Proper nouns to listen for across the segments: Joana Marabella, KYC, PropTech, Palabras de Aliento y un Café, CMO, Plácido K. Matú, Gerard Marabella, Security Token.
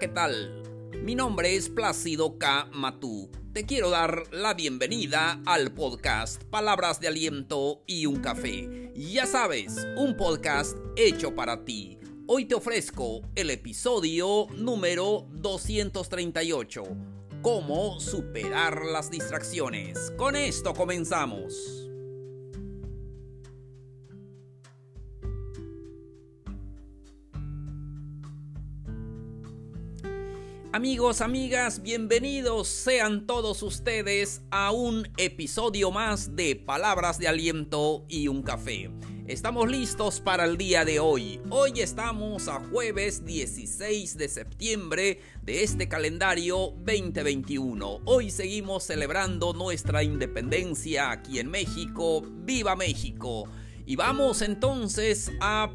¿qué tal? Mi nombre es Plácido K. Matú. Te quiero dar la bienvenida al podcast Palabras de Aliento y un Café. Ya sabes, un podcast hecho para ti. Hoy te ofrezco el episodio número 238, ¿Cómo superar las distracciones? Con esto comenzamos. Amigos, amigas, bienvenidos sean todos ustedes a un episodio más de Palabras de Aliento y un Café. Estamos listos para el día de hoy. Hoy estamos a jueves 16 de septiembre de este calendario 2021. Hoy seguimos celebrando nuestra independencia aquí en México. ¡Viva México! Y vamos entonces a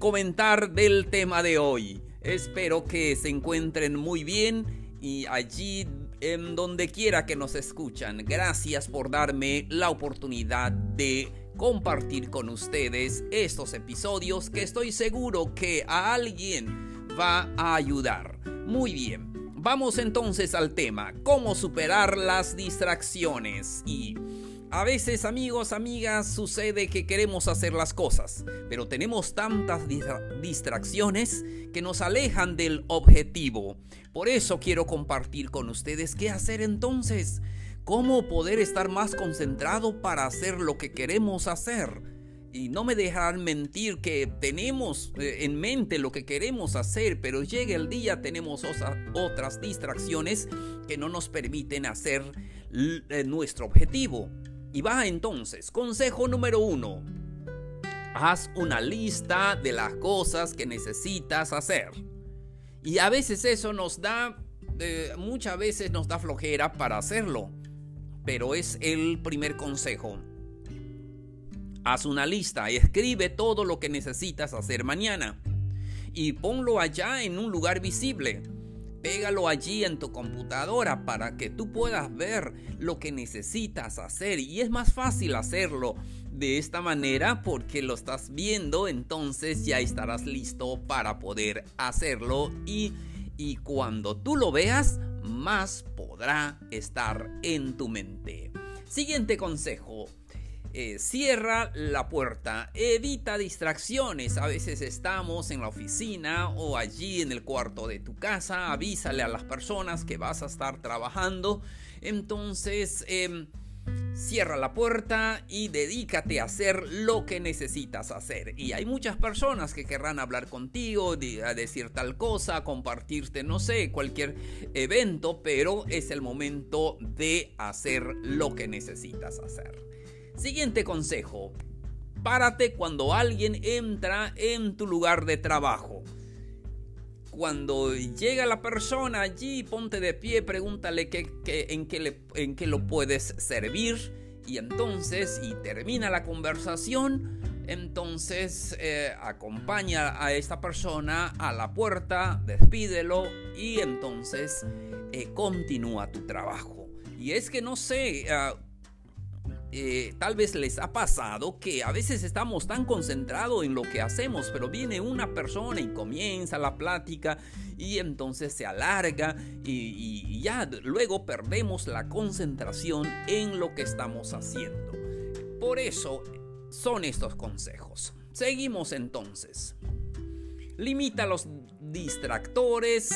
comentar del tema de hoy. Espero que se encuentren muy bien y allí en donde quiera que nos escuchan. Gracias por darme la oportunidad de compartir con ustedes estos episodios que estoy seguro que a alguien va a ayudar. Muy bien, vamos entonces al tema, ¿cómo superar las distracciones? Y a veces, amigos, amigas, sucede que queremos hacer las cosas, pero tenemos tantas distracciones que nos alejan del objetivo. Por eso quiero compartir con ustedes qué hacer entonces, cómo poder estar más concentrado para hacer lo que queremos hacer. Y no me dejarán mentir que tenemos en mente lo que queremos hacer, pero llega el día, tenemos otras distracciones que no nos permiten hacer nuestro objetivo. Y va entonces, consejo número 1. Haz una lista de las cosas que necesitas hacer. Y a veces eso nos da, muchas veces nos da flojera para hacerlo. Pero es el primer consejo. Haz una lista, escribe todo lo que necesitas hacer mañana. Y ponlo allá en un lugar visible. Pégalo allí en tu computadora para que tú puedas ver lo que necesitas hacer. Y es más fácil hacerlo de esta manera porque lo estás viendo, entonces ya estarás listo para poder hacerlo. Y cuando tú lo veas, más podrá estar en tu mente. Siguiente consejo. Cierra la puerta, evita distracciones. A veces estamos en la oficina o allí en el cuarto de tu casa. Avísale a las personas que vas a estar trabajando. Entonces cierra la puerta y dedícate a hacer lo que necesitas hacer. Y hay muchas personas que querrán hablar contigo, a decir tal cosa, compartirte, no sé, cualquier evento, pero es el momento de hacer lo que necesitas hacer. Siguiente consejo, párate cuando alguien entra en tu lugar de trabajo. Cuando llega la persona allí, ponte de pie, pregúntale en qué lo puedes servir y entonces, y termina la conversación, entonces acompaña a esta persona a la puerta, despídelo y entonces continúa tu trabajo. Y es que no sé... tal vez les ha pasado que a veces estamos tan concentrados en lo que hacemos, pero viene una persona y comienza la plática y entonces se alarga y ya luego perdemos la concentración en lo que estamos haciendo. Por eso son estos consejos. Seguimos entonces. Limita los distractores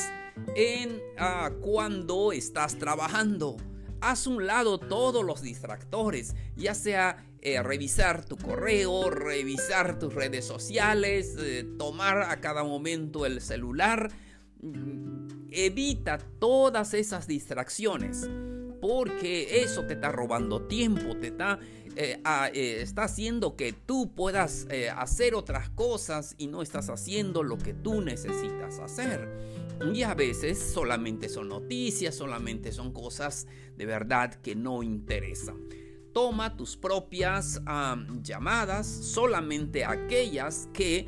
cuando estás trabajando. Haz un lado todos los distractores, ya sea revisar tu correo, revisar tus redes sociales, tomar a cada momento el celular. Evita todas esas distracciones, porque eso te está robando tiempo, está haciendo que tú puedas hacer otras cosas y no estás haciendo lo que tú necesitas hacer. Y a veces solamente son noticias, solamente son cosas de verdad que no interesan. Toma tus propias llamadas, solamente aquellas que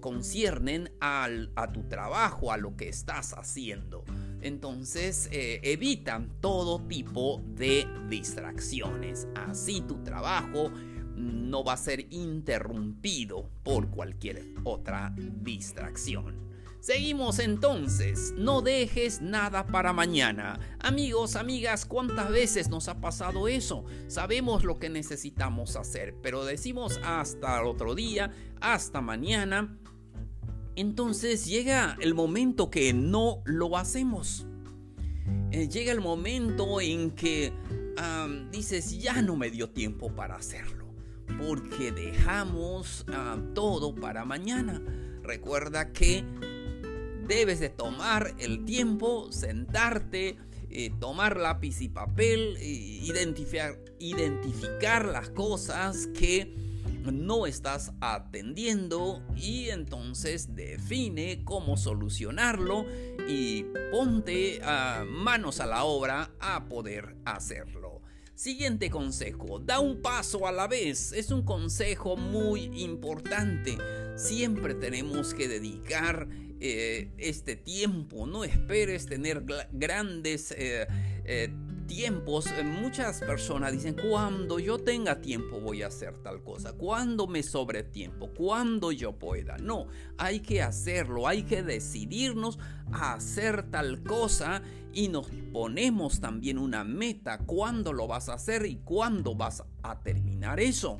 conciernen a tu trabajo, a lo que estás haciendo. Entonces evita todo tipo de distracciones. Así tu trabajo no va a ser interrumpido por cualquier otra distracción. Seguimos entonces, no dejes nada para mañana. Amigos, amigas, ¿cuántas veces nos ha pasado eso? Sabemos lo que necesitamos hacer, pero decimos hasta el otro día, hasta mañana. Entonces llega el momento que no lo hacemos. Llega el momento en que dices, ya no me dio tiempo para hacerlo, porque dejamos todo para mañana. Recuerda que debes de tomar el tiempo, sentarte, tomar lápiz y papel, identificar las cosas que no estás atendiendo y entonces define cómo solucionarlo y ponte manos a la obra a poder hacerlo. Siguiente consejo, da un paso a la vez. Es un consejo muy importante. Siempre tenemos que dedicar este tiempo. No esperes tener grandes tiempos. Muchas personas dicen, cuando yo tenga tiempo voy a hacer tal cosa, cuando me sobre tiempo, cuando yo pueda. No, hay que hacerlo, hay que decidirnos a hacer tal cosa y nos ponemos también una meta, cuándo lo vas a hacer y cuándo vas a terminar eso.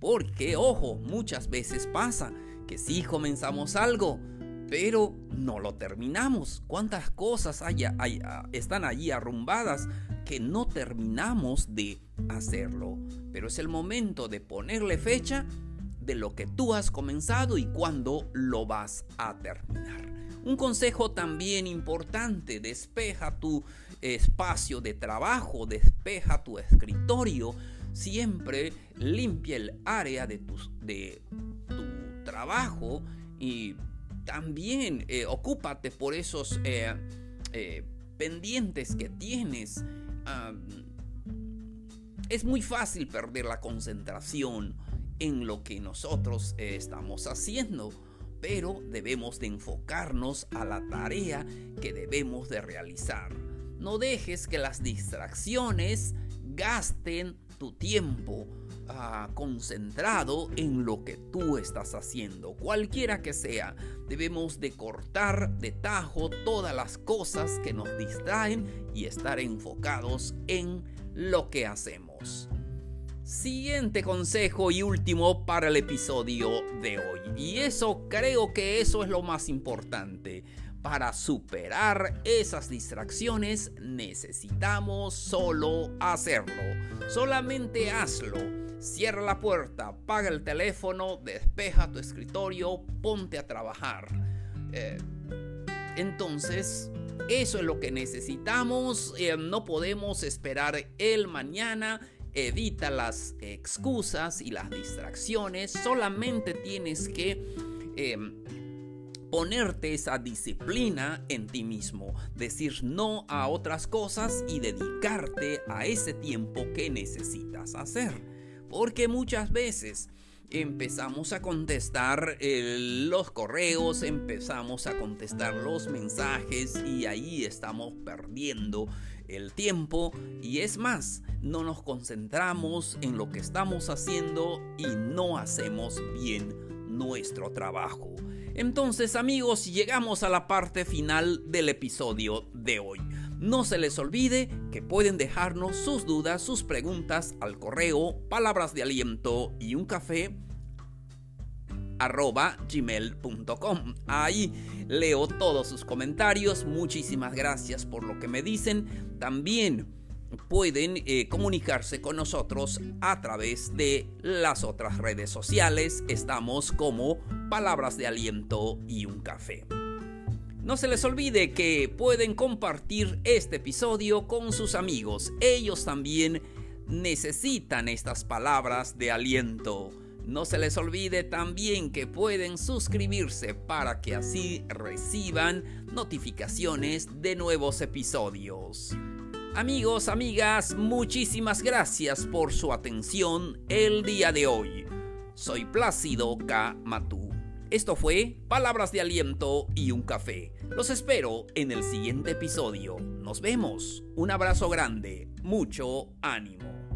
Porque, ojo, muchas veces pasa que sí comenzamos algo, pero no lo terminamos. ¿Cuántas cosas están allí arrumbadas que no terminamos de hacerlo? Pero es el momento de ponerle fecha de lo que tú has comenzado y cuándo lo vas a terminar. Un consejo también importante, despeja tu espacio de trabajo, despeja tu escritorio, siempre limpia el área de tu trabajo y también ocúpate por esos pendientes que tienes. Es muy fácil perder la concentración en lo que nosotros estamos haciendo, pero debemos de enfocarnos a la tarea que debemos de realizar. No dejes que las distracciones gasten tu tiempo concentrado en lo que tú estás haciendo, cualquiera que sea. Debemos de cortar de tajo todas las cosas que nos distraen y estar enfocados en lo que hacemos. Siguiente consejo y último para el episodio de hoy, y eso creo que eso es lo más importante. Para superar esas distracciones necesitamos solo hacerlo. Solamente hazlo. Cierra la puerta, apaga el teléfono, despeja tu escritorio, ponte a trabajar. Entonces, eso es lo que necesitamos. No podemos esperar el mañana. Evita las excusas y las distracciones. Solamente tienes que ponerte esa disciplina en ti mismo, decir no a otras cosas y dedicarte a ese tiempo que necesitas hacer. Porque muchas veces empezamos a contestar los correos, empezamos a contestar los mensajes y ahí estamos perdiendo el tiempo. Y es más, no nos concentramos en lo que estamos haciendo y no hacemos bien nuestro trabajo. Entonces, amigos, llegamos a la parte final del episodio de hoy. No se les olvide que pueden dejarnos sus dudas, sus preguntas al correo palabrasdealientoyuncafe@gmail.com. Ahí leo todos sus comentarios. Muchísimas gracias por lo que me dicen. También pueden comunicarse con nosotros a través de las otras redes sociales. Estamos como Palabras de Aliento y un Café. No se les olvide que pueden compartir este episodio con sus amigos. Ellos también necesitan estas palabras de aliento. No se les olvide también que pueden suscribirse para que así reciban notificaciones de nuevos episodios. Amigos, amigas, muchísimas gracias por su atención el día de hoy. Soy Plácido K. Matú. Esto fue Palabras de Aliento y un Café. Los espero en el siguiente episodio. Nos vemos. Un abrazo grande. Mucho ánimo.